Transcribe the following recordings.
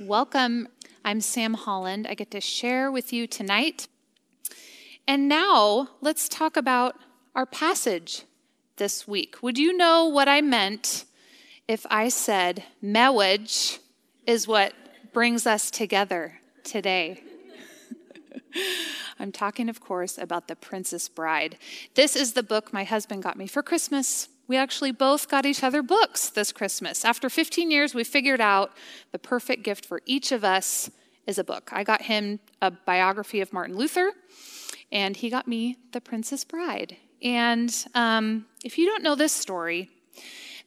Welcome. I'm Sam Holland. I get to share with you tonight. And now let's talk about our passage this week. Would you know what I meant if I said marriage is what brings us together today? I'm talking, of course, about the Princess Bride. This is the book my husband got me for Christmas. We actually both got each other books this Christmas. After 15 years, we figured out the perfect gift for each of us is a book. I got him a biography of Martin Luther, and he got me The Princess Bride. And if you don't know this story,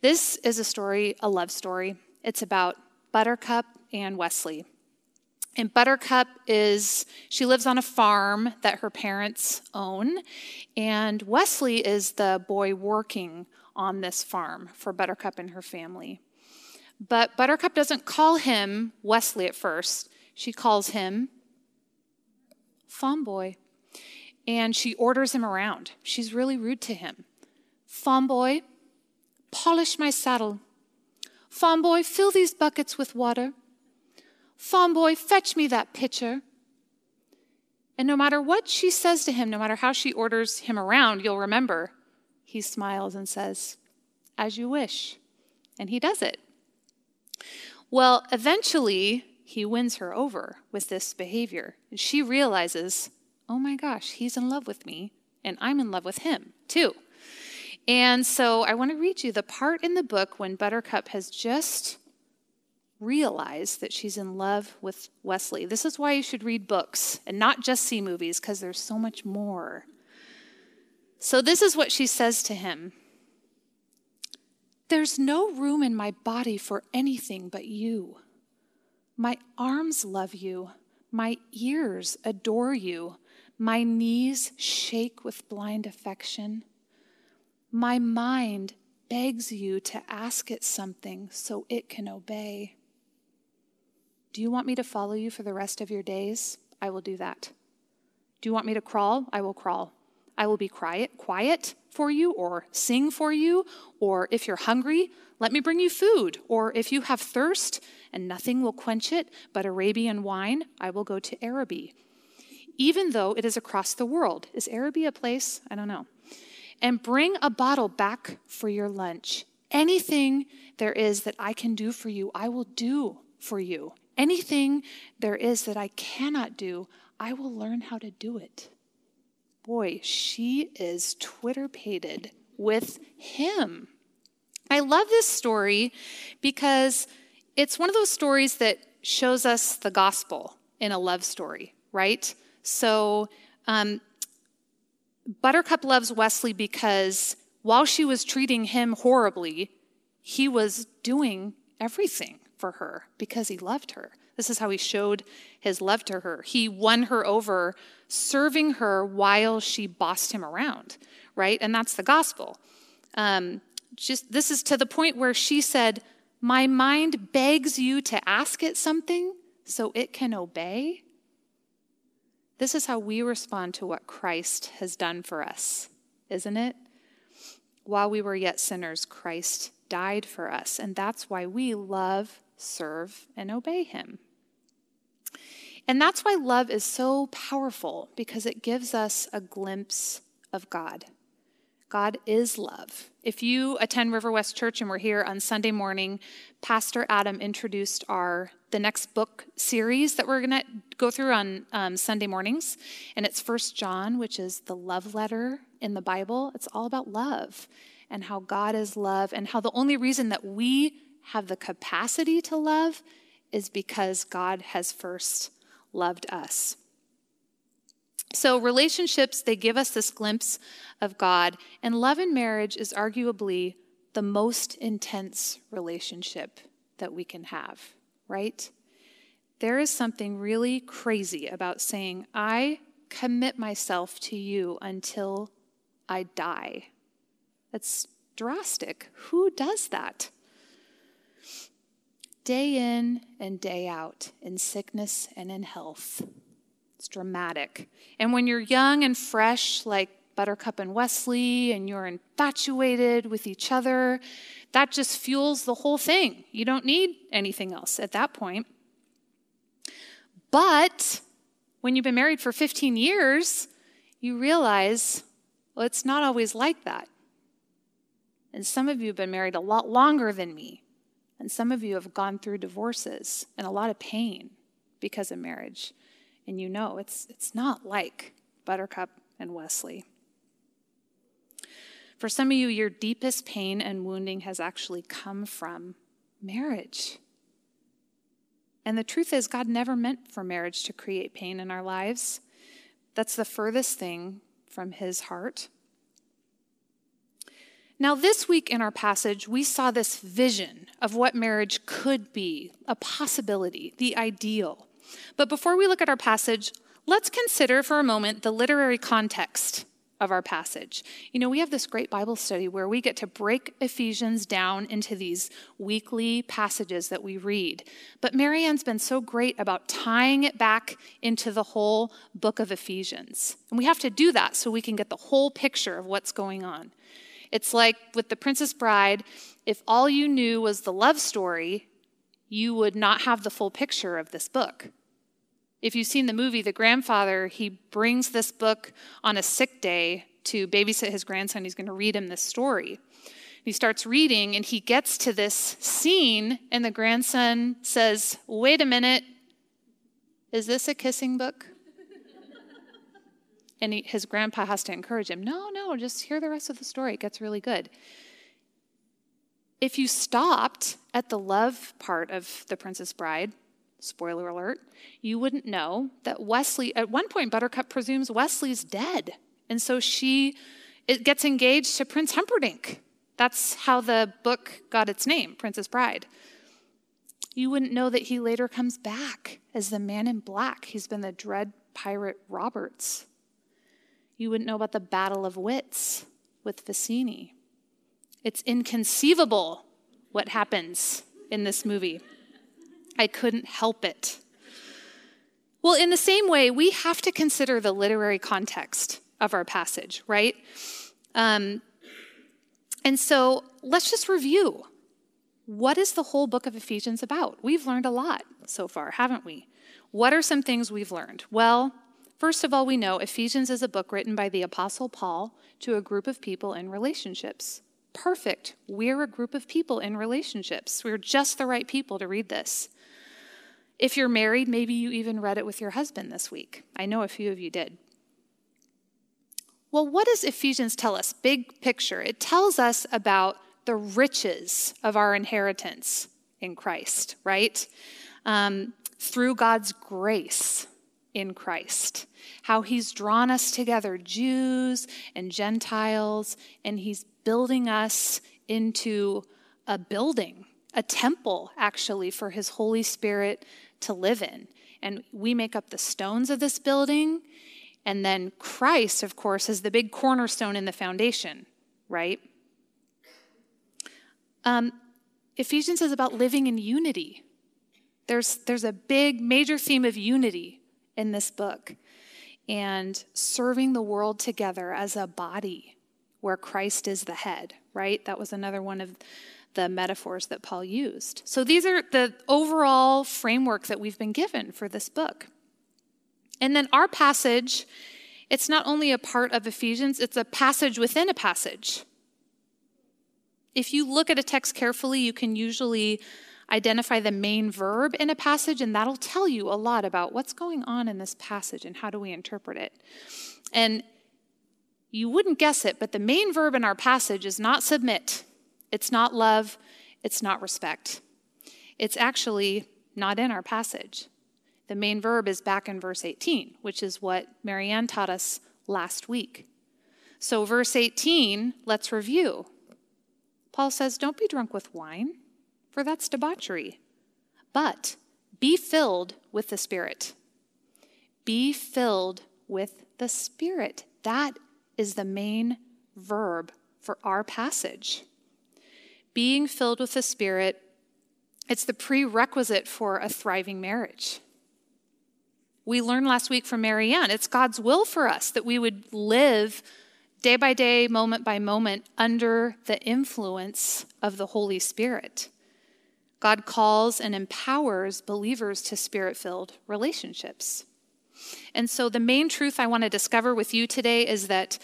this is a story, a love story. It's about Buttercup and Wesley. And Buttercup she lives on a farm that her parents own, and Wesley is the boy working on this farm for Buttercup and her family. But Buttercup doesn't call him Wesley at first. She calls him Farm Boy, and she orders him around. She's really rude to him. Farm Boy, polish my saddle. Farm Boy, fill these buckets with water. Farm Boy, fetch me that pitcher. And no matter what she says to him, no matter how she orders him around, you'll remember, he smiles and says, as you wish. And he does it. Well, eventually, he wins her over with this behavior. And she realizes, oh my gosh, he's in love with me, and I'm in love with him too. And so I want to read you the part in the book when Buttercup has just realize that she's in love with Wesley. This is why you should read books and not just see movies, because there's so much more. So this is what she says to him. There's no room in my body for anything but you. My arms love you. My ears adore you. My knees shake with blind affection. My mind begs you to ask it something so it can obey. Do you want me to follow you for the rest of your days? I will do that. Do you want me to crawl? I will crawl. I will be quiet for you, or sing for you, or if you're hungry, let me bring you food, or if you have thirst and nothing will quench it but Arabian wine, I will go to Araby. Even though it is across the world. Is Araby a place? I don't know. And bring a bottle back for your lunch. Anything there is that I can do for you, I will do for you. Anything there is that I cannot do, I will learn how to do it. Boy, she is twitterpated with him. I love this story because it's one of those stories that shows us the gospel in a love story, right? So Buttercup loves Wesley because while she was treating him horribly, he was doing everything for her because he loved her. This is how he showed his love to her. He won her over serving her while she bossed him around, right? And that's the gospel. This is to the point where she said, my mind begs you to ask it something so it can obey. This is how we respond to what Christ has done for us, isn't it? While we were yet sinners, Christ died for us, and that's why we love, serve, and obey him. And that's why love is so powerful, because it gives us a glimpse of God. God is love. If you attend River West Church and we're here on Sunday morning, Pastor Adam introduced the next book series that we're going to go through on Sunday mornings. And it's 1 John, which is the love letter in the Bible. It's all about love and how God is love and how the only reason that we have the capacity to love is because God has first loved us. So relationships, they give us this glimpse of God. And love in marriage is arguably the most intense relationship that we can have, right? There is something really crazy about saying, I commit myself to you until I die. That's drastic. Who does that? Day in and day out, in sickness and in health. It's dramatic. And when you're young and fresh, like Buttercup and Wesley, and you're infatuated with each other, that just fuels the whole thing. You don't need anything else at that point. But when you've been married for 15 years, you realize, well, it's not always like that. And some of you have been married a lot longer than me. And some of you have gone through divorces and a lot of pain because of marriage. And you know it's not like Buttercup and Wesley. For some of you, your deepest pain and wounding has actually come from marriage. And the truth is, God never meant for marriage to create pain in our lives. That's the furthest thing from his heart. Now, this week in our passage, we saw this vision of what marriage could be, a possibility, the ideal. But before we look at our passage, let's consider for a moment the literary context of our passage. You know, we have this great Bible study where we get to break Ephesians down into these weekly passages that we read. But Marianne's been so great about tying it back into the whole book of Ephesians. And we have to do that so we can get the whole picture of what's going on. It's like with the Princess Bride, if all you knew was the love story, you would not have the full picture of this book. If you've seen the movie The Grandfather, he brings this book on a sick day to babysit his grandson. He's going to read him this story. He starts reading, and he gets to this scene, and the grandson says, "Wait a minute, is this a kissing book?" And his grandpa has to encourage him, no, just hear the rest of the story. It gets really good. If you stopped at the love part of The Princess Bride, spoiler alert, you wouldn't know that Wesley, at one point Buttercup presumes Wesley's dead. And so it gets engaged to Prince Humperdinck. That's how the book got its name, Princess Bride. You wouldn't know that he later comes back as the man in black. He's been the Dread Pirate Roberts. You wouldn't know about the Battle of Wits with Vizzini. It's inconceivable what happens in this movie. I couldn't help it. Well, in the same way, we have to consider the literary context of our passage, right? And so let's just review. What is the whole book of Ephesians about? We've learned a lot so far, haven't we? What are some things we've learned? Well, first of all, we know Ephesians is a book written by the Apostle Paul to a group of people in relationships. Perfect. We're a group of people in relationships. We're just the right people to read this. If you're married, maybe you even read it with your husband this week. I know a few of you did. Well, what does Ephesians tell us? Big picture. It tells us about the riches of our inheritance in Christ, right? Through God's grace in Christ, how he's drawn us together, Jews and Gentiles, and he's building us into a building, a temple, actually, for his Holy Spirit to live in. And we make up the stones of this building, and then Christ, of course, is the big cornerstone in the foundation, right? Ephesians is about living in unity. There's a big, major theme of unity in this book, and serving the world together as a body where Christ is the head, right? That was another one of the metaphors that Paul used. So these are the overall framework that we've been given for this book. And then our passage, it's not only a part of Ephesians, it's a passage within a passage. If you look at a text carefully, you can usually identify the main verb in a passage, and that'll tell you a lot about what's going on in this passage and how do we interpret it. And you wouldn't guess it, but the main verb in our passage is not submit. It's not love. It's not respect. It's actually not in our passage. The main verb is back in verse 18, which is what Marianne taught us last week. So verse 18, let's review. Paul says, "Don't be drunk with wine, for that's debauchery. But be filled with the Spirit." Be filled with the Spirit. That is the main verb for our passage. Being filled with the Spirit, it's the prerequisite for a thriving marriage. We learned last week from Marianne, it's God's will for us that we would live day by day, moment by moment, under the influence of the Holy Spirit. God calls and empowers believers to spirit-filled relationships. And so the main truth I want to discover with you today is that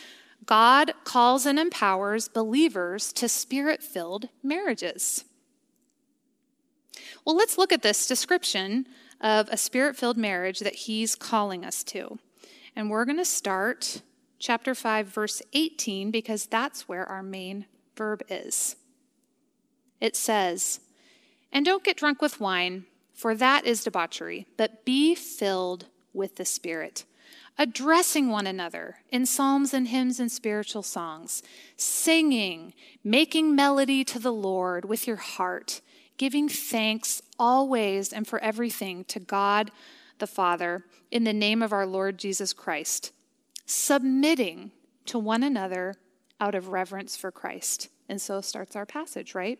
God calls and empowers believers to spirit-filled marriages. Well, let's look at this description of a spirit-filled marriage that he's calling us to. And we're going to start chapter 5, verse 18, because that's where our main verb is. It says, "And don't get drunk with wine, for that is debauchery, but be filled with the Spirit, addressing one another in psalms and hymns and spiritual songs, singing, making melody to the Lord with your heart, giving thanks always and for everything to God the Father in the name of our Lord Jesus Christ, submitting to one another out of reverence for Christ." And so starts our passage, right?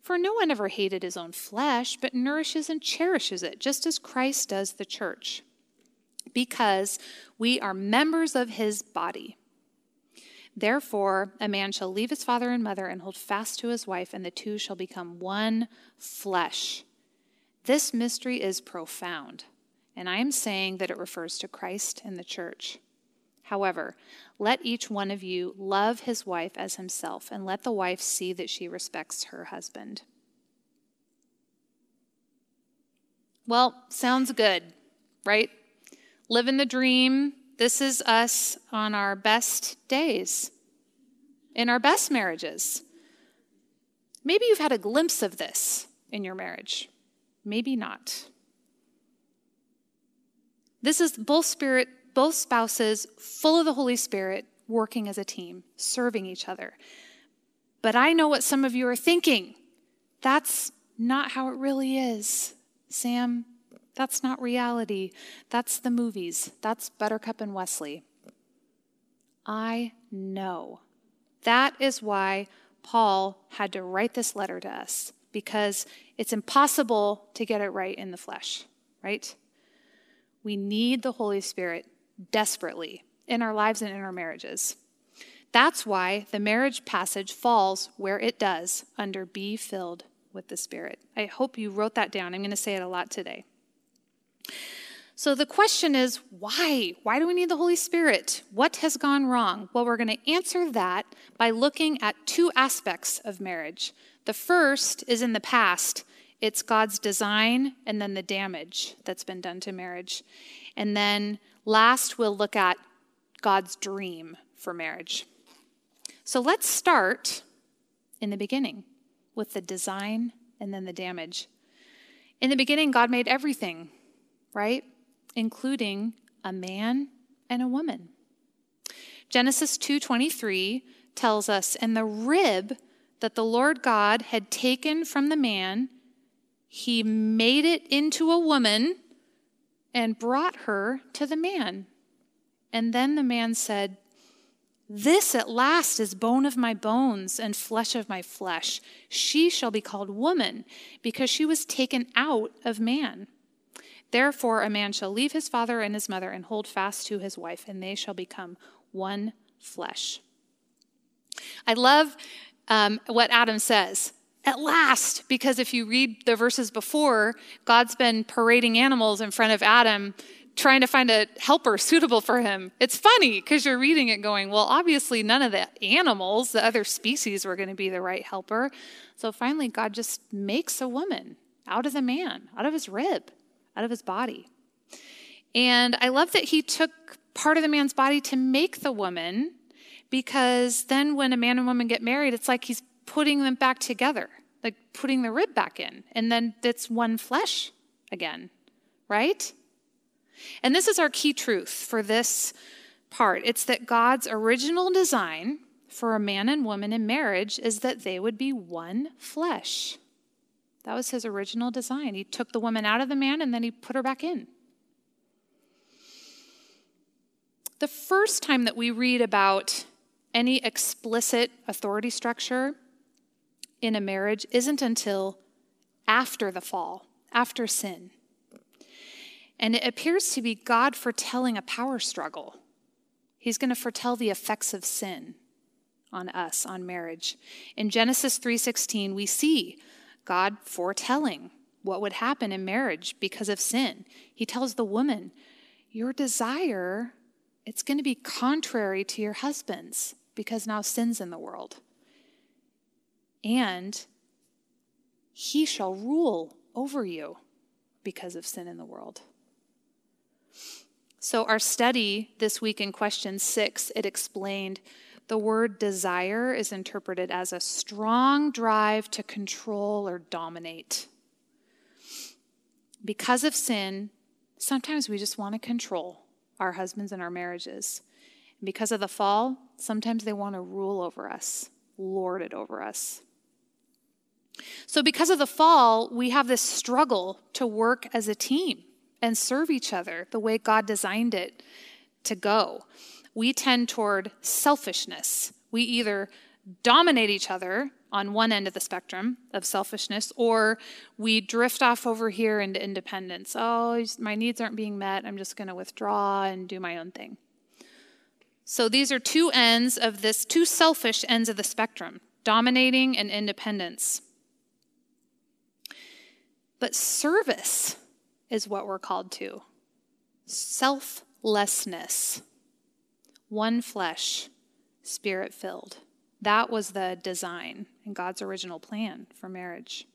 For no one ever hated his own flesh, but nourishes and cherishes it, just as Christ does the church, because we are members of his body. Therefore, a man shall leave his father and mother and hold fast to his wife, and the two shall become one flesh. This mystery is profound, and I am saying that it refers to Christ and the church. However, let each one of you love his wife as himself, and let the wife see that she respects her husband." Well, sounds good, right? Living the dream. This is us on our best days, in our best marriages. Maybe you've had a glimpse of this in your marriage. Maybe not. This is both spouses full of the Holy Spirit, working as a team, serving each other. But I know what some of you are thinking. That's not how it really is, Sam. That's not reality. That's the movies. That's Buttercup and Wesley. I know. That is why Paul had to write this letter to us, because it's impossible to get it right in the flesh, right? We need the Holy Spirit desperately in our lives and in our marriages. That's why the marriage passage falls where it does, under "be filled with the Spirit." I hope you wrote that down. I'm going to say it a lot today. So the question is, why? Why do we need the Holy Spirit? What has gone wrong? Well, we're going to answer that by looking at two aspects of marriage. The first is in the past. It's God's design, and then the damage that's been done to marriage. And then last, we'll look at God's dream for marriage. So let's start in the beginning with the design and then the damage. In the beginning, God made everything, right? Including a man and a woman. Genesis 2:23 tells us, "And the rib that the Lord God had taken from the man, he made it into a woman and brought her to the man. And then the man said, 'This at last is bone of my bones and flesh of my flesh. She shall be called woman, because she was taken out of man. Therefore, a man shall leave his father and his mother and hold fast to his wife, and they shall become one flesh.'" I love what Adam says, "at last," because if you read the verses before, God's been parading animals in front of Adam, trying to find a helper suitable for him. It's funny because you're reading it going, well, obviously none of the animals, the other species, were going to be the right helper. So finally, God just makes a woman out of the man, out of his rib, out of his body. And I love that he took part of the man's body to make the woman, because then when a man and woman get married, it's like he's putting them back together, like putting the rib back in, and then it's one flesh again, right? And this is our key truth for this part. It's that God's original design for a man and woman in marriage is that they would be one flesh. That was his original design. He took the woman out of the man and then he put her back in. The first time that we read about any explicit authority structure in a marriage isn't until after the fall, after sin. And it appears to be God foretelling a power struggle. He's going to foretell the effects of sin on us, on marriage. In Genesis 3:16, we see God foretelling what would happen in marriage because of sin. He tells the woman, your desire, it's going to be contrary to your husband's because now sin's in the world. And he shall rule over you because of sin in the world. So our study this week in question 6, it explained the word desire is interpreted as a strong drive to control or dominate. Because of sin, sometimes we just want to control our husbands and our marriages. And because of the fall, sometimes they want to rule over us, lord it over us. So because of the fall, we have this struggle to work as a team and serve each other the way God designed it to go. We tend toward selfishness. We either dominate each other on one end of the spectrum of selfishness, or we drift off over here into independence. Oh, my needs aren't being met. I'm just going to withdraw and do my own thing. So these are two selfish ends of the spectrum, dominating and independence. But service is what we're called to. Selflessness. One flesh, spirit-filled. That was the design and God's original plan for marriage.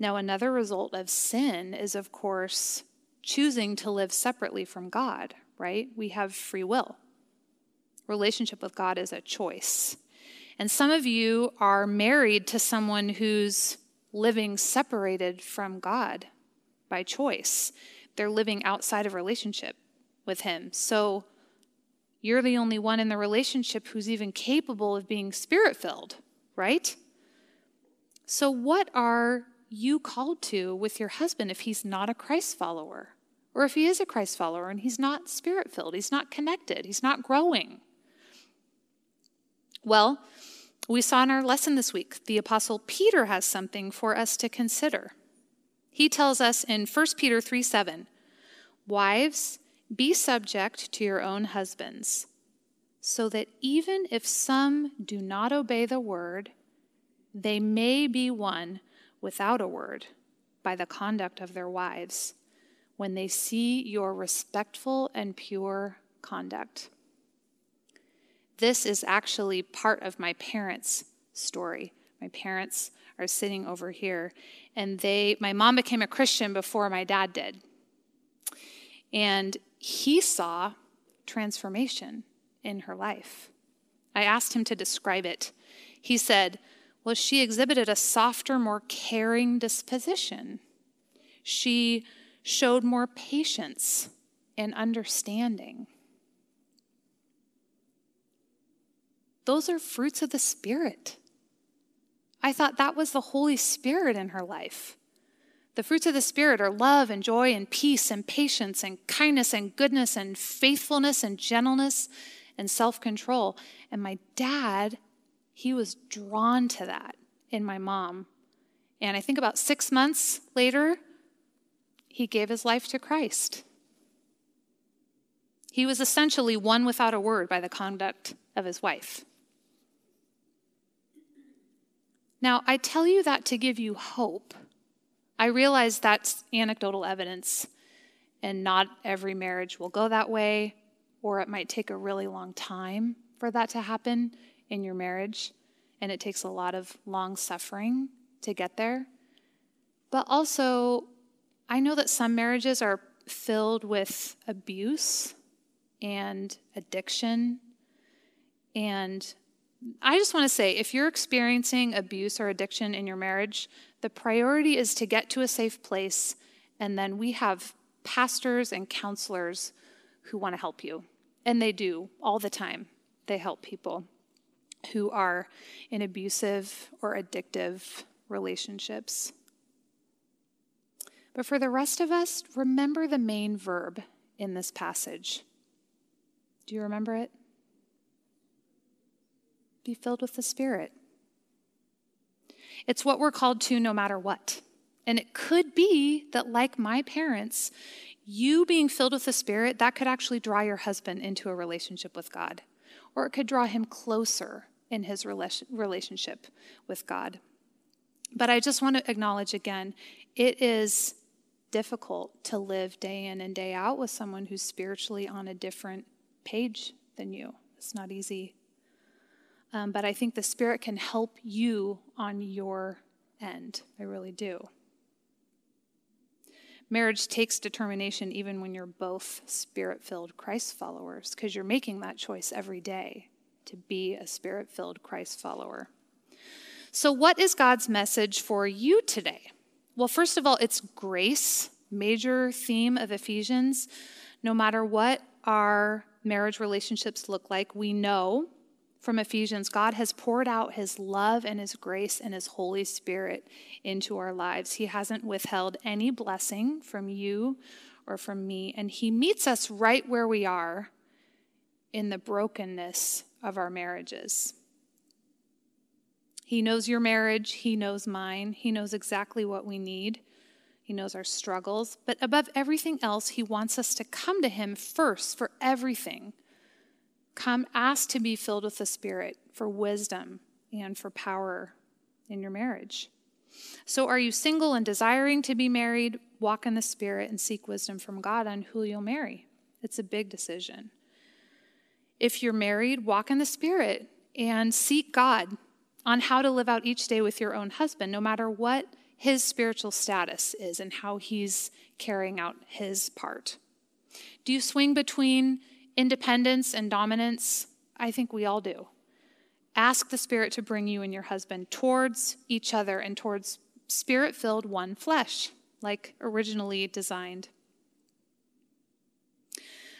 Now, another result of sin is, of course, choosing to live separately from God, right? We have free will. Relationship with God is a choice. And some of you are married to someone who's living separated from God by choice. They're living outside of relationship with Him. So you're the only one in the relationship who's even capable of being spirit-filled, right? So what are you called to with your husband if he's not a Christ follower? Or if he is a Christ follower and he's not spirit-filled, he's not connected, he's not growing? Well, we saw in our lesson this week, the Apostle Peter has something for us to consider. He tells us in 1 Peter 3:7, wives, be subject to your own husbands, so that even if some do not obey the word, they may be won without a word by the conduct of their wives, when they see your respectful and pure conduct. This is actually part of my parents' story. My parents are sitting over here, and my mom became a Christian before my dad did. And he saw transformation in her life. I asked him to describe it. He said, well, she exhibited a softer, more caring disposition. She showed more patience and understanding. Those are fruits of the Spirit. I thought that was the Holy Spirit in her life. The fruits of the Spirit are love and joy and peace and patience and kindness and goodness and faithfulness and gentleness and self-control. And my dad, he was drawn to that in my mom. And I think about 6 months later, he gave his life to Christ. He was essentially won without a word by the conduct of his wife. Now, I tell you that to give you hope. I realize that's anecdotal evidence, and not every marriage will go that way, or it might take a really long time for that to happen in your marriage, and it takes a lot of long suffering to get there. But also, I know that some marriages are filled with abuse and addiction. And I just want to say, if you're experiencing abuse or addiction in your marriage, the priority is to get to a safe place, and then we have pastors and counselors who want to help you. And they do all the time. They help people who are in abusive or addictive relationships. But for the rest of us, remember the main verb in this passage. Do you remember it? Be filled with the Spirit. It's what we're called to no matter what. And it could be that, like my parents, you being filled with the Spirit, that could actually draw your husband into a relationship with God. Or it could draw him closer in his relationship with God. But I just want to acknowledge again, it is difficult to live day in and day out with someone who's spiritually on a different page than you. It's not easy. But I think the Spirit can help you on your end. I really do. Marriage takes determination even when you're both Spirit-filled Christ followers, because you're making that choice every day to be a Spirit-filled Christ follower. So what is God's message for you today? Well, first of all, it's grace, major theme of Ephesians. No matter what our marriage relationships look like, we know from Ephesians, God has poured out his love and his grace and his Holy Spirit into our lives. He hasn't withheld any blessing from you or from me, and he meets us right where we are in the brokenness of our marriages. He knows your marriage. He knows mine. He knows exactly what we need. He knows our struggles. But above everything else, he wants us to come to him first for everything. Come, ask to be filled with the Spirit for wisdom and for power in your marriage. So are you single and desiring to be married? Walk in the Spirit and seek wisdom from God on who you'll marry. It's a big decision. If you're married, walk in the Spirit and seek God on how to live out each day with your own husband, no matter what his spiritual status is and how he's carrying out his part. Do you swing between independence and dominance? I think we all do. Ask the Spirit to bring you and your husband towards each other and towards Spirit-filled one flesh, like originally designed.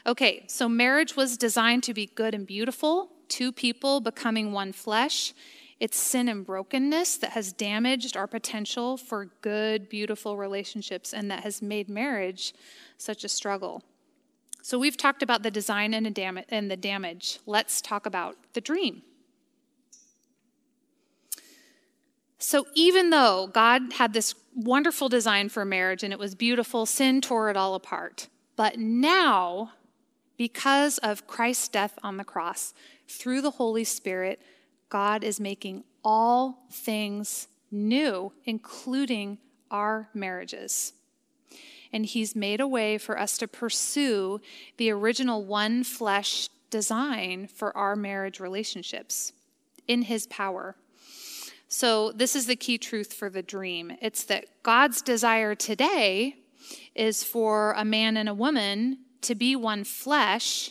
Okay, so marriage was designed to be good and beautiful, two people becoming one flesh. It's sin and brokenness that has damaged our potential for good, beautiful relationships and that has made marriage such a struggle. So we've talked about the design and the damage. Let's talk about the dream. So even though God had this wonderful design for marriage and it was beautiful, sin tore it all apart. But now, because of Christ's death on the cross, through the Holy Spirit, God is making all things new, including our marriages. And he's made a way for us to pursue the original one flesh design for our marriage relationships in his power. So this is the key truth for the dream. It's that God's desire today is for a man and a woman to be one flesh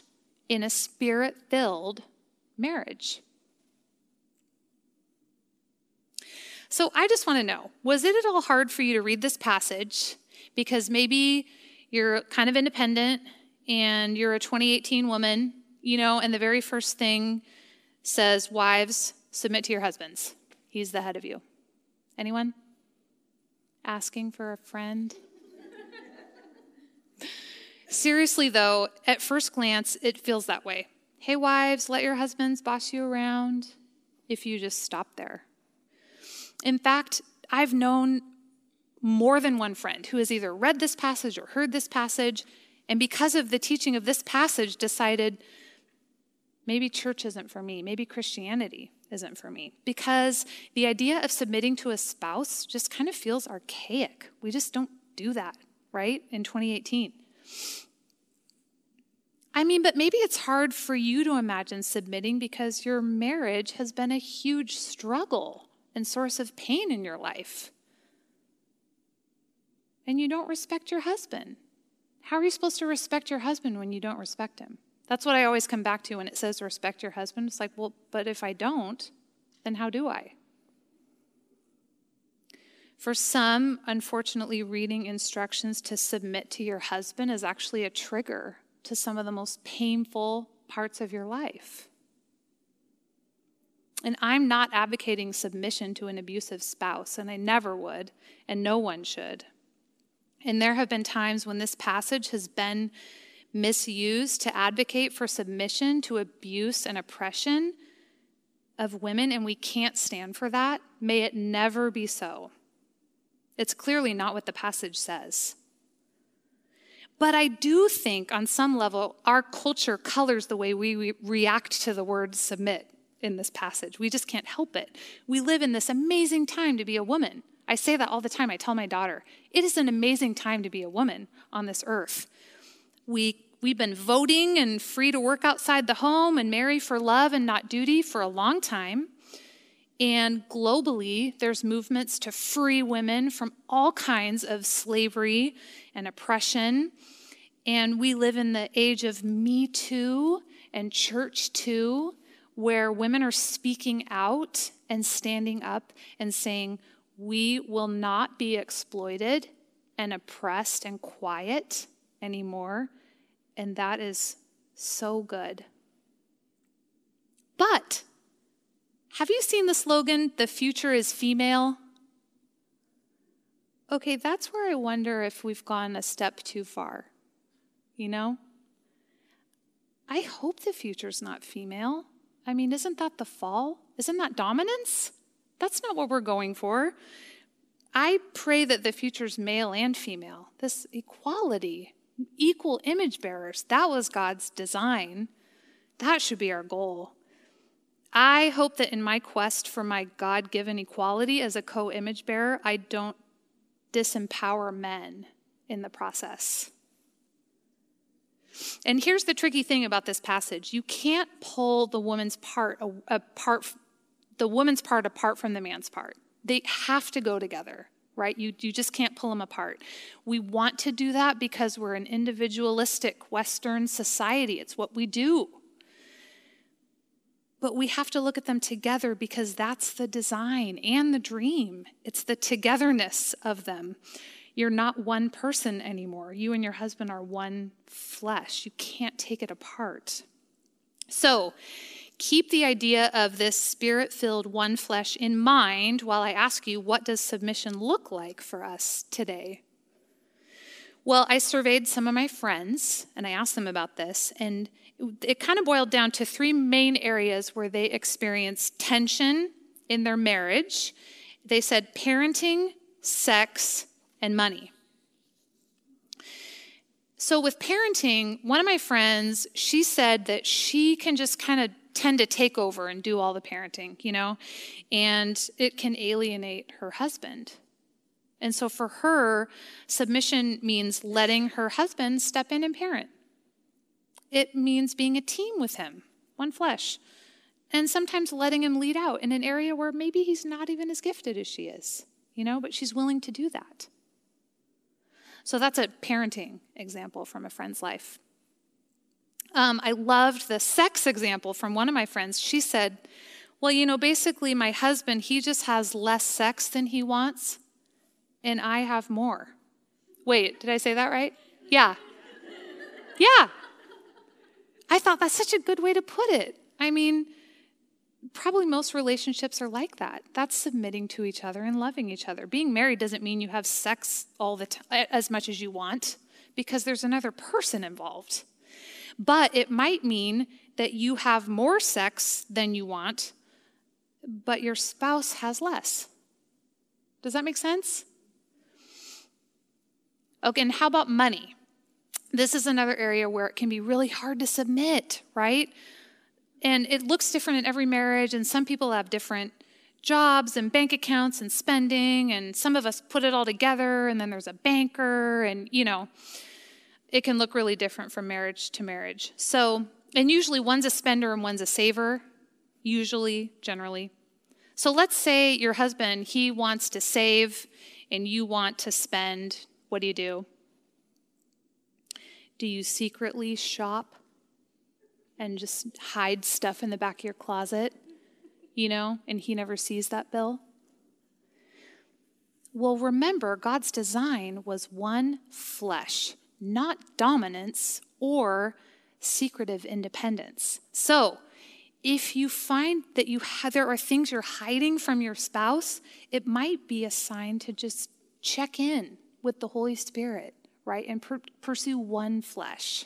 in a Spirit-filled marriage. So I just want to know, was it at all hard for you to read this passage? Because maybe you're kind of independent and you're a 2018 woman, and the very first thing says, wives, submit to your husbands. He's the head of you. Anyone? Asking for a friend? Seriously, though, at first glance, it feels that way. Hey, wives, let your husbands boss you around if you just stop there. In fact, I've known more than one friend who has either read this passage or heard this passage, and because of the teaching of this passage decided maybe church isn't for me, maybe Christianity isn't for me, because the idea of submitting to a spouse just kind of feels archaic. We just don't do that, right, in 2018. But maybe it's hard for you to imagine submitting because your marriage has been a huge struggle and source of pain in your life. And you don't respect your husband. How are you supposed to respect your husband when you don't respect him? That's what I always come back to when it says respect your husband. It's like, well, but if I don't, then how do I? For some, unfortunately, reading instructions to submit to your husband is actually a trigger to some of the most painful parts of your life. And I'm not advocating submission to an abusive spouse, and I never would, and no one should. And there have been times when this passage has been misused to advocate for submission to abuse and oppression of women, and we can't stand for that. May it never be so. It's clearly not what the passage says. But I do think on some level, our culture colors the way we react to the word submit in this passage. We just can't help it. We live in this amazing time to be a woman. I say that all the time. I tell my daughter, it is an amazing time to be a woman on this earth. We've been voting and free to work outside the home and marry for love and not duty for a long time. And globally, there's movements to free women from all kinds of slavery and oppression. And we live in the age of Me Too and Church Too, where women are speaking out and standing up and saying, we will not be exploited and oppressed and quiet anymore. And that is so good. But have you seen the slogan, the future is female? Okay, that's where I wonder if we've gone a step too far, you know? I hope the future's not female. I mean, isn't that the fall? Isn't that dominance? That's not what we're going for. I pray that the future's male and female, this equality, equal image bearers, that was God's design. That should be our goal. I hope that in my quest for my God-given equality as a co-image bearer, I don't disempower men in the process. And here's the tricky thing about this passage. You can't pull the woman's part apart from the man's part. They have to go together, right? You just can't pull them apart. We want to do that because we're an individualistic Western society. It's what we do. But we have to look at them together because that's the design and the dream. It's the togetherness of them. You're not one person anymore. You and your husband are one flesh. You can't take it apart. So keep the idea of this spirit-filled one flesh in mind while I ask you, what does submission look like for us today? Well, I surveyed some of my friends, and I asked them about this, and it kind of boiled down to three main areas where they experienced tension in their marriage. They said parenting, sex, and money. So with parenting, one of my friends, she said that she can just kind of tend to take over and do all the parenting, you know, and it can alienate her husband. And so for her, submission means letting her husband step in and parent. It means being a team with him, one flesh, and sometimes letting him lead out in an area where maybe he's not even as gifted as she is, you know, but she's willing to do that. So that's a parenting example from a friend's life. I loved the sex example from one of my friends. She said, well, you know, basically my husband, he just has less sex than he wants, and I have more. Wait, did I say that right? Yeah. I thought that's such a good way to put it. I mean, probably most relationships are like that. That's submitting to each other and loving each other. Being married doesn't mean you have sex all the time as much as you want, because there's another person involved. But it might mean that you have more sex than you want, but your spouse has less. Does that make sense? Okay, and how about money? This is another area where it can be really hard to submit, right? And it looks different in every marriage, and some people have different jobs and bank accounts and spending, and some of us put it all together, and then there's a banker, and, you know, it can look really different from marriage to marriage. So, and usually one's a spender and one's a saver, generally. So let's say your husband, he wants to save, and you want to spend. What do you do? Do you secretly shop and just hide stuff in the back of your closet, you know, and he never sees that bill? Well, remember, God's design was one flesh, not dominance or secretive independence. So if you find that there are things you're hiding from your spouse, it might be a sign to just check in with the Holy Spirit, right? And pursue one flesh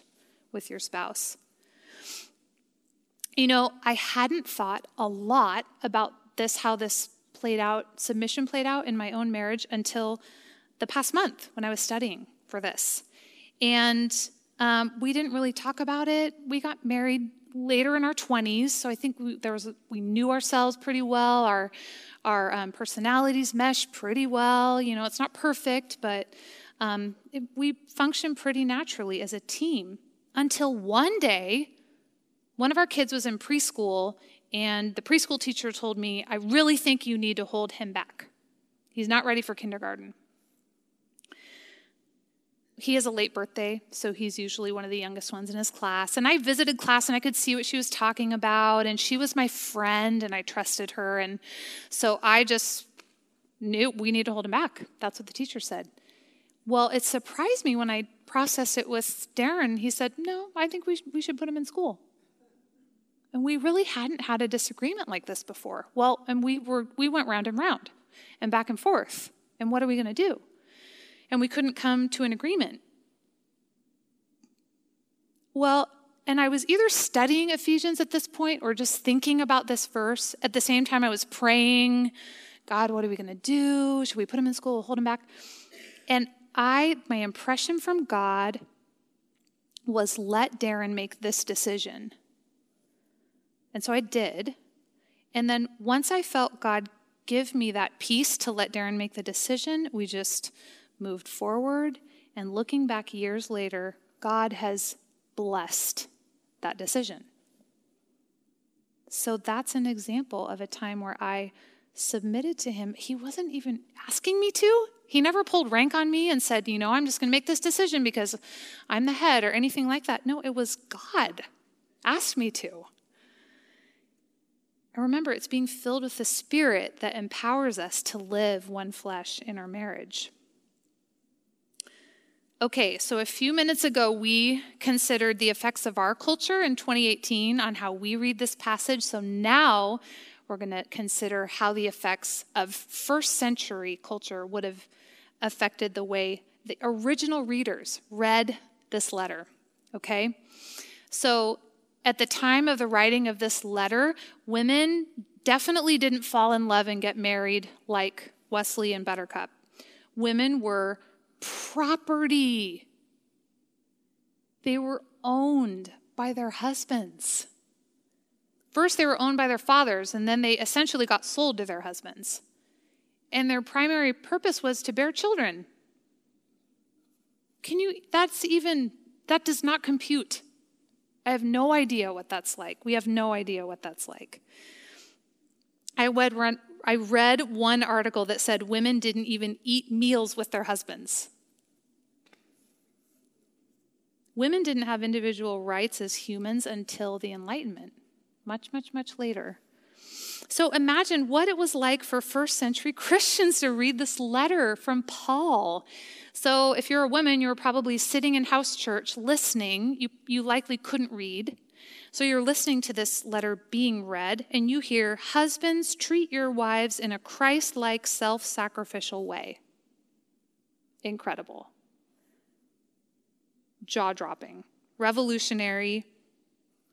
with your spouse. You know, I hadn't thought a lot about this, how this played out, submission played out in my own marriage until the past month when I was studying for this. And we didn't really talk about it. We got married later in our 20s, so I think we knew ourselves pretty well. Our personalities meshed pretty well. You know, it's not perfect, but we functioned pretty naturally as a team until one day, one of our kids was in preschool, and the preschool teacher told me, I really think you need to hold him back. He's not ready for kindergarten. He has a late birthday, so he's usually one of the youngest ones in his class. And I visited class, and I could see what she was talking about, and she was my friend, and I trusted her. And so I just knew we need to hold him back. That's what the teacher said. Well, it surprised me when I processed it with Darren. He said, no, I think we should put him in school. And we really hadn't had a disagreement like this before. Well, and we went round and round and back and forth. And what are we going to do? And we couldn't come to an agreement. Well, and I was either studying Ephesians at this point or just thinking about this verse. At the same time, I was praying, God, what are we going to do? Should we put him in school, hold him back? And my impression from God was, let Darren make this decision. And so I did. And then once I felt God give me that peace to let Darren make the decision, we just moved forward. And looking back years later, God has blessed that decision. So that's an example of a time where I submitted to him. He wasn't even asking me to. He never pulled rank on me and said, you know, I'm just going to make this decision because I'm the head or anything like that. No, it was God asked me to. And remember, it's being filled with the Spirit that empowers us to live one flesh in our marriage. Okay, so a few minutes ago, we considered the effects of our culture in 2018 on how we read this passage. So now we're going to consider how the effects of first century culture would have affected the way the original readers read this letter, okay? So at the time of the writing of this letter, women definitely didn't fall in love and get married like Wesley and Buttercup. Women were property. They were owned by their husbands. First, they were owned by their fathers, and then they essentially got sold to their husbands. And their primary purpose was to bear children. That does not compute. I have no idea what that's like. We have no idea what that's like. I read one article that said women didn't even eat meals with their husbands. Women didn't have individual rights as humans until the Enlightenment, much, much, much later. So imagine what it was like for first century Christians to read this letter from Paul. So if you're a woman, you're probably sitting in house church listening. You likely couldn't read. So you're listening to this letter being read, and you hear, husbands, treat your wives in a Christ-like, self-sacrificial way. Incredible. Jaw-dropping. Revolutionary.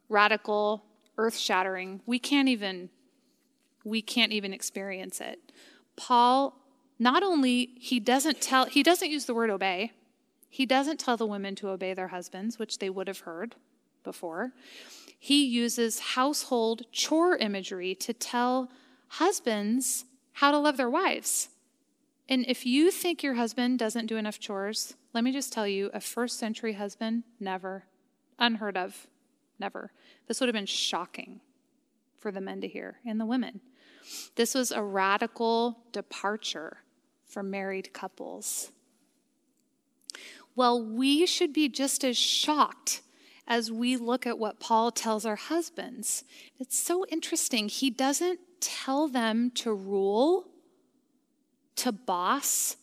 Radical. Earth-shattering. We can't even experience it. Paul, not only he doesn't use the word obey. He doesn't tell the women to obey their husbands, which they would have heard before. He uses household chore imagery to tell husbands how to love their wives. And if you think your husband doesn't do enough chores, let me just tell you, a first century husband, never. Unheard of. Never. This would have been shocking for the men to hear and the women. This was a radical departure for married couples. Well, we should be just as shocked as we look at what Paul tells our husbands. It's so interesting. He doesn't tell them to rule, to boss,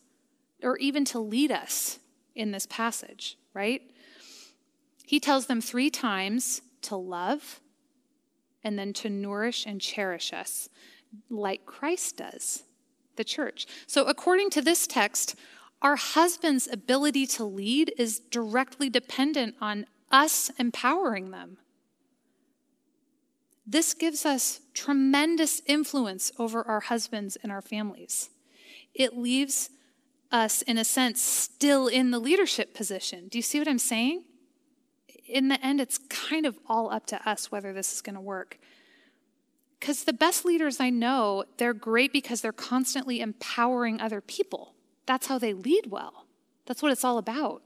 or even to lead us in this passage, right? He tells them 3 times to love and then to nourish and cherish us like Christ does, the church. So according to this text, our husband's ability to lead is directly dependent on us empowering them. This gives us tremendous influence over our husbands and our families. It leaves us, in a sense, still in the leadership position. Do you see what I'm saying? In the end, it's kind of all up to us whether this is going to work. Because the best leaders I know, they're great because they're constantly empowering other people. That's how they lead well. That's what it's all about.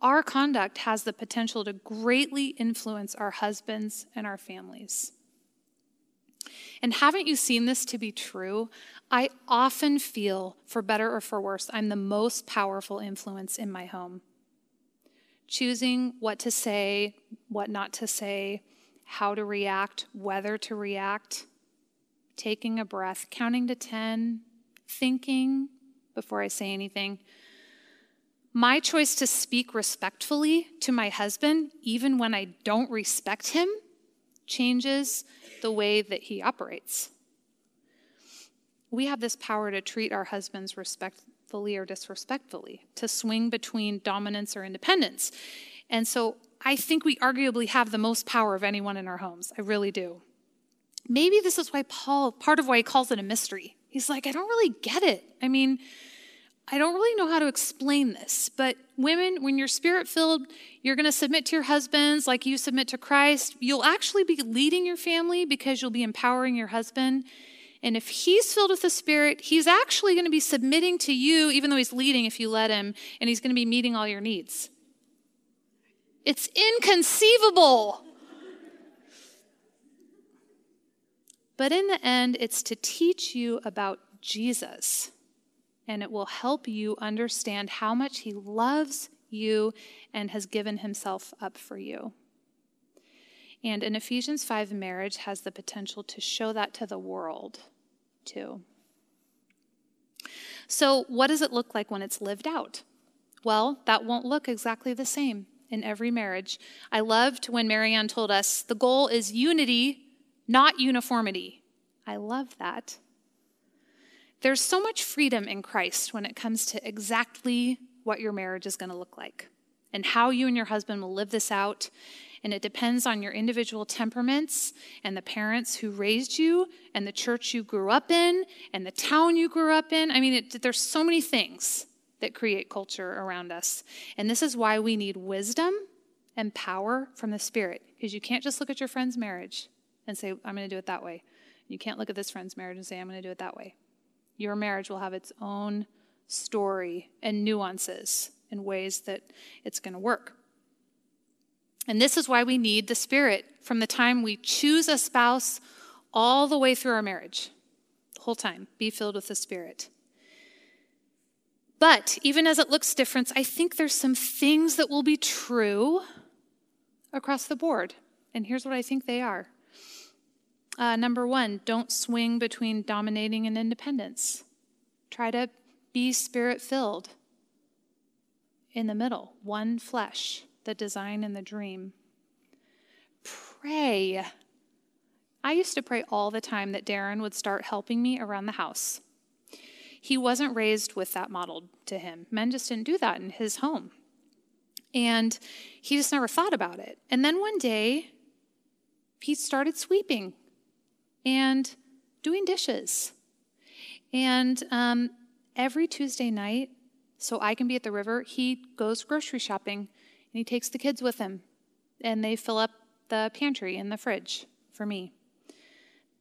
Our conduct has the potential to greatly influence our husbands and our families. And haven't you seen this to be true? I often feel, for better or for worse, I'm the most powerful influence in my home. Choosing what to say, what not to say, how to react, whether to react, taking a breath, counting to 10, thinking before I say anything. My choice to speak respectfully to my husband, even when I don't respect him, changes the way that he operates. We have this power to treat our husbands respectfully or disrespectfully, to swing between dominance or independence. And so I think we arguably have the most power of anyone in our homes. I really do. Maybe this is why Paul, part of why he calls it a mystery. He's like, I don't really get it. I mean, I don't really know how to explain this, but women, when you're spirit-filled, you're going to submit to your husbands like you submit to Christ. You'll actually be leading your family because you'll be empowering your husband. And if he's filled with the Spirit, he's actually going to be submitting to you, even though he's leading if you let him, and he's going to be meeting all your needs. It's inconceivable. But in the end, it's to teach you about Jesus. And it will help you understand how much he loves you and has given himself up for you. And in Ephesians 5, marriage has the potential to show that to the world, too. So what does it look like when it's lived out? Well, that won't look exactly the same in every marriage. I loved when Marianne told us, the goal is unity, not uniformity. I love that. There's so much freedom in Christ when it comes to exactly what your marriage is going to look like and how you and your husband will live this out. And it depends on your individual temperaments and the parents who raised you and the church you grew up in and the town you grew up in. I mean, there's so many things that create culture around us. And this is why we need wisdom and power from the Spirit, because you can't just look at your friend's marriage and say, I'm going to do it that way. You can't look at this friend's marriage and say, I'm going to do it that way. Your marriage will have its own story and nuances and ways that it's going to work. And this is why we need the Spirit from the time we choose a spouse all the way through our marriage. The whole time, be filled with the Spirit. But even as it looks different, I think there's some things that will be true across the board. And here's what I think they are. Number 1, don't swing between dominating and independence. Try to be Spirit-filled in the middle. One flesh, the design and the dream. Pray. I used to pray all the time that Darren would start helping me around the house. He wasn't raised with that modeled to him. Men just didn't do that in his home. And he just never thought about it. And then one day, he started sweeping and doing dishes. And every Tuesday night, so I can be at the river, he goes grocery shopping, and he takes the kids with him, and they fill up the pantry and the fridge for me.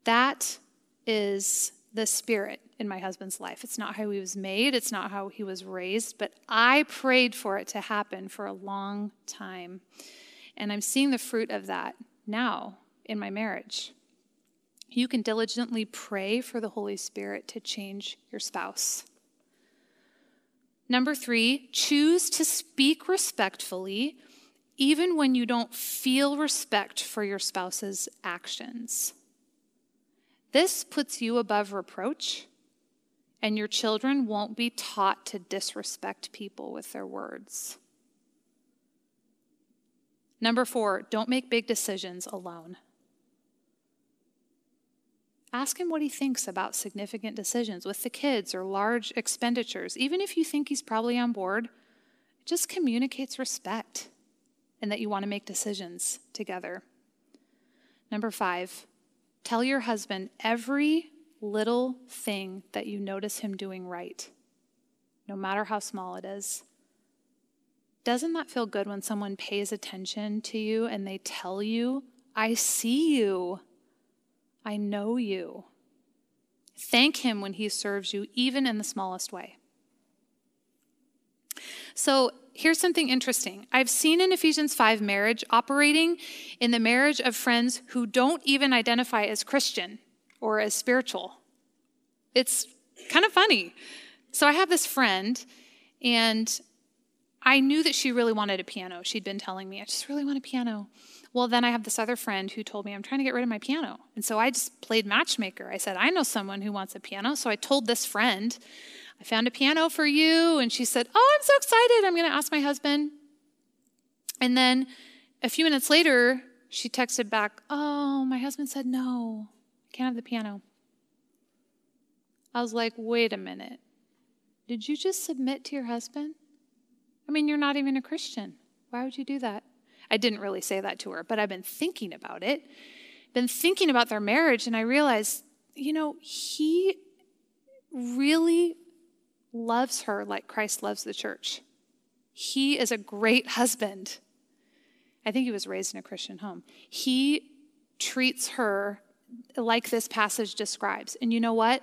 That is the Spirit in my husband's life. It's not how he was made. It's not how he was raised, but I prayed for it to happen for a long time, and I'm seeing the fruit of that now in my marriage. You can diligently pray for the Holy Spirit to change your spouse. Number three, choose to speak respectfully, even when you don't feel respect for your spouse's actions. This puts you above reproach, and your children won't be taught to disrespect people with their words. Number four, don't make big decisions alone. Ask him what he thinks about significant decisions with the kids or large expenditures. Even if you think he's probably on board, it just communicates respect and that you want to make decisions together. Number five, tell your husband every little thing that you notice him doing right, no matter how small it is. Doesn't that feel good when someone pays attention to you and they tell you, I see you. I know you. Thank him when he serves you, even in the smallest way. So here's something interesting. I've seen in Ephesians 5 marriage operating in the marriage of friends who don't even identify as Christian or as spiritual. It's kind of funny. So I have this friend, and I knew that she really wanted a piano. She'd been telling me, I just really want a piano. Well, then I have this other friend who told me, I'm trying to get rid of my piano. And so I just played matchmaker. I said, I know someone who wants a piano. So I told this friend, I found a piano for you. And she said, oh, I'm so excited. I'm going to ask my husband. And then a few minutes later, she texted back, oh, my husband said, no, I can't have the piano. I was like, wait a minute. Did you just submit to your husband? I mean, you're not even a Christian. Why would you do that? I didn't really say that to her, but I've been thinking about it, been thinking about their marriage, and I realized, he really loves her like Christ loves the church. He is a great husband. I think he was raised in a Christian home. He treats her like this passage describes. And you know what?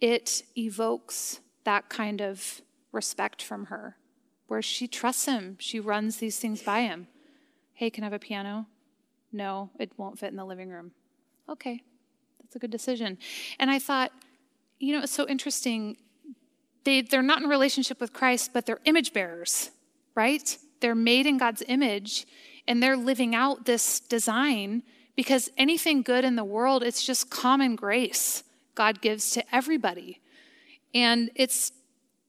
It evokes that kind of respect from her, where she trusts him. She runs these things by him. Hey, can I have a piano? No, it won't fit in the living room. Okay, that's a good decision. And I thought, it's so interesting. They're not in relationship with Christ, but they're image bearers, right? They're made in God's image, and they're living out this design because anything good in the world, it's just common grace God gives to everybody. And it's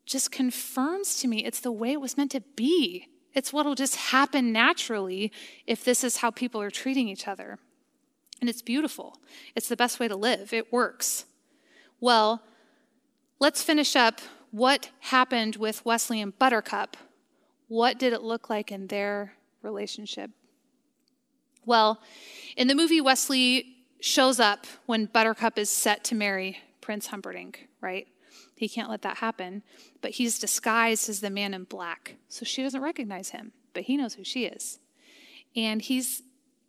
just confirms to me it's the way it was meant to be. It's what will just happen naturally if this is how people are treating each other. And it's beautiful. It's the best way to live. It works. Well, let's finish up what happened with Wesley and Buttercup. What did it look like in their relationship? Well, in the movie, Wesley shows up when Buttercup is set to marry Prince Humperdinck, right? He can't let that happen, but he's disguised as the man in black. So she doesn't recognize him, but he knows who she is. And he's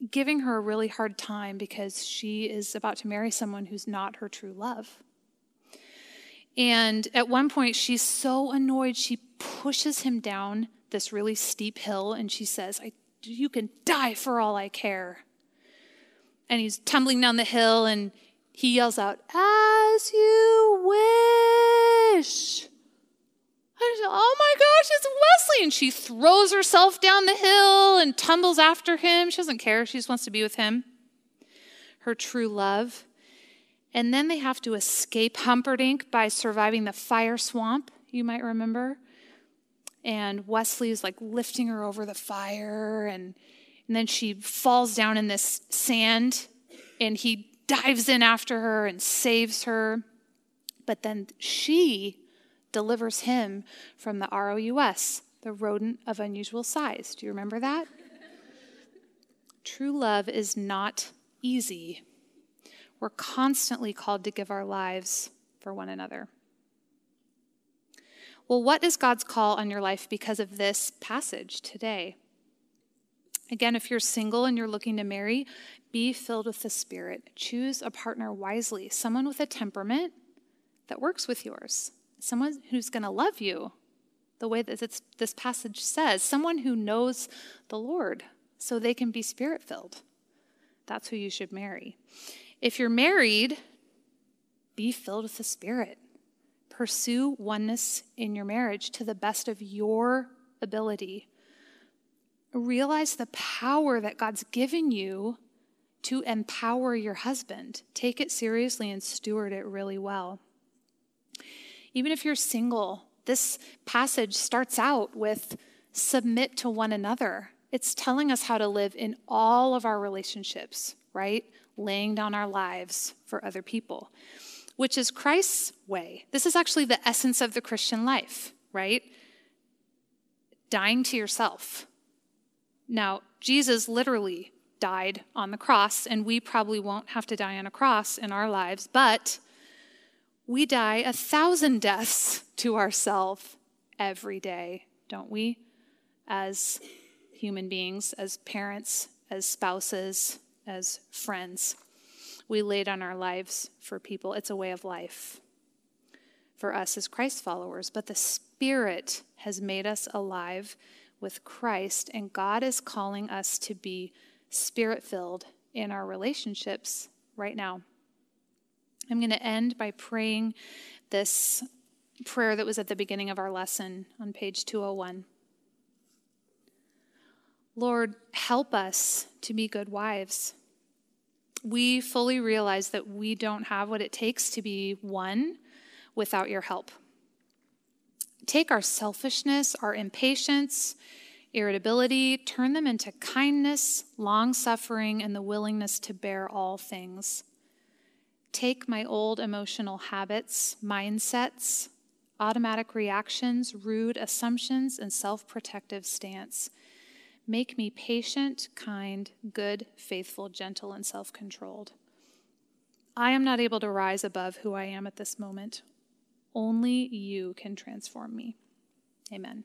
giving her a really hard time because she is about to marry someone who's not her true love. And at one point, she's so annoyed, she pushes him down this really steep hill, and she says, you can die for all I care. And he's tumbling down the hill, and he yells out, as you wish. Oh my gosh, it's Wesley. And she throws herself down the hill and tumbles after him. She doesn't care. She just wants to be with him, her true love. And then they have to escape Humperdinck by surviving the fire swamp, you might remember. And Wesley is like lifting her over the fire. And then she falls down in this sand, and he dives in after her and saves her. But then she delivers him from the R-O-U-S, the rodent of unusual size. Do you remember that? True love is not easy. We're constantly called to give our lives for one another. Well, what is God's call on your life because of this passage today? Again, if you're single and you're looking to marry, be filled with the Spirit. Choose a partner wisely, someone with a temperament that works with yours, someone who's going to love you the way that this passage says, someone who knows the Lord so they can be Spirit-filled. That's who you should marry. If you're married, be filled with the Spirit. pursue oneness in your marriage to the best of your ability. Realize the power that God's given you to empower your husband. Take it seriously and steward it really well. Even if you're single, this passage starts out with submit to one another. It's telling us how to live in all of our relationships, right? Laying down our lives for other people, which is Christ's way. This is actually the essence of the Christian life, right? Dying to yourself. Now, Jesus literally died on the cross, and we probably won't have to die on a cross in our lives, but we die 1,000 deaths to ourselves every day, don't we? As human beings, as parents, as spouses, as friends. We lay down our lives for people. It's a way of life for us as Christ followers, but the Spirit has made us alive with Christ, and God is calling us to be Spirit-filled in our relationships right now. I'm going to end by praying this prayer that was at the beginning of our lesson on page 201. Lord, help us to be good wives. We fully realize that we don't have what it takes to be one without your help. Take our selfishness, our impatience, irritability, turn them into kindness, long-suffering, and the willingness to bear all things. Take my old emotional habits, mindsets, automatic reactions, rude assumptions, and self-protective stance. Make me patient, kind, good, faithful, gentle, and self-controlled. I am not able to rise above who I am at this moment. Only you can transform me. Amen.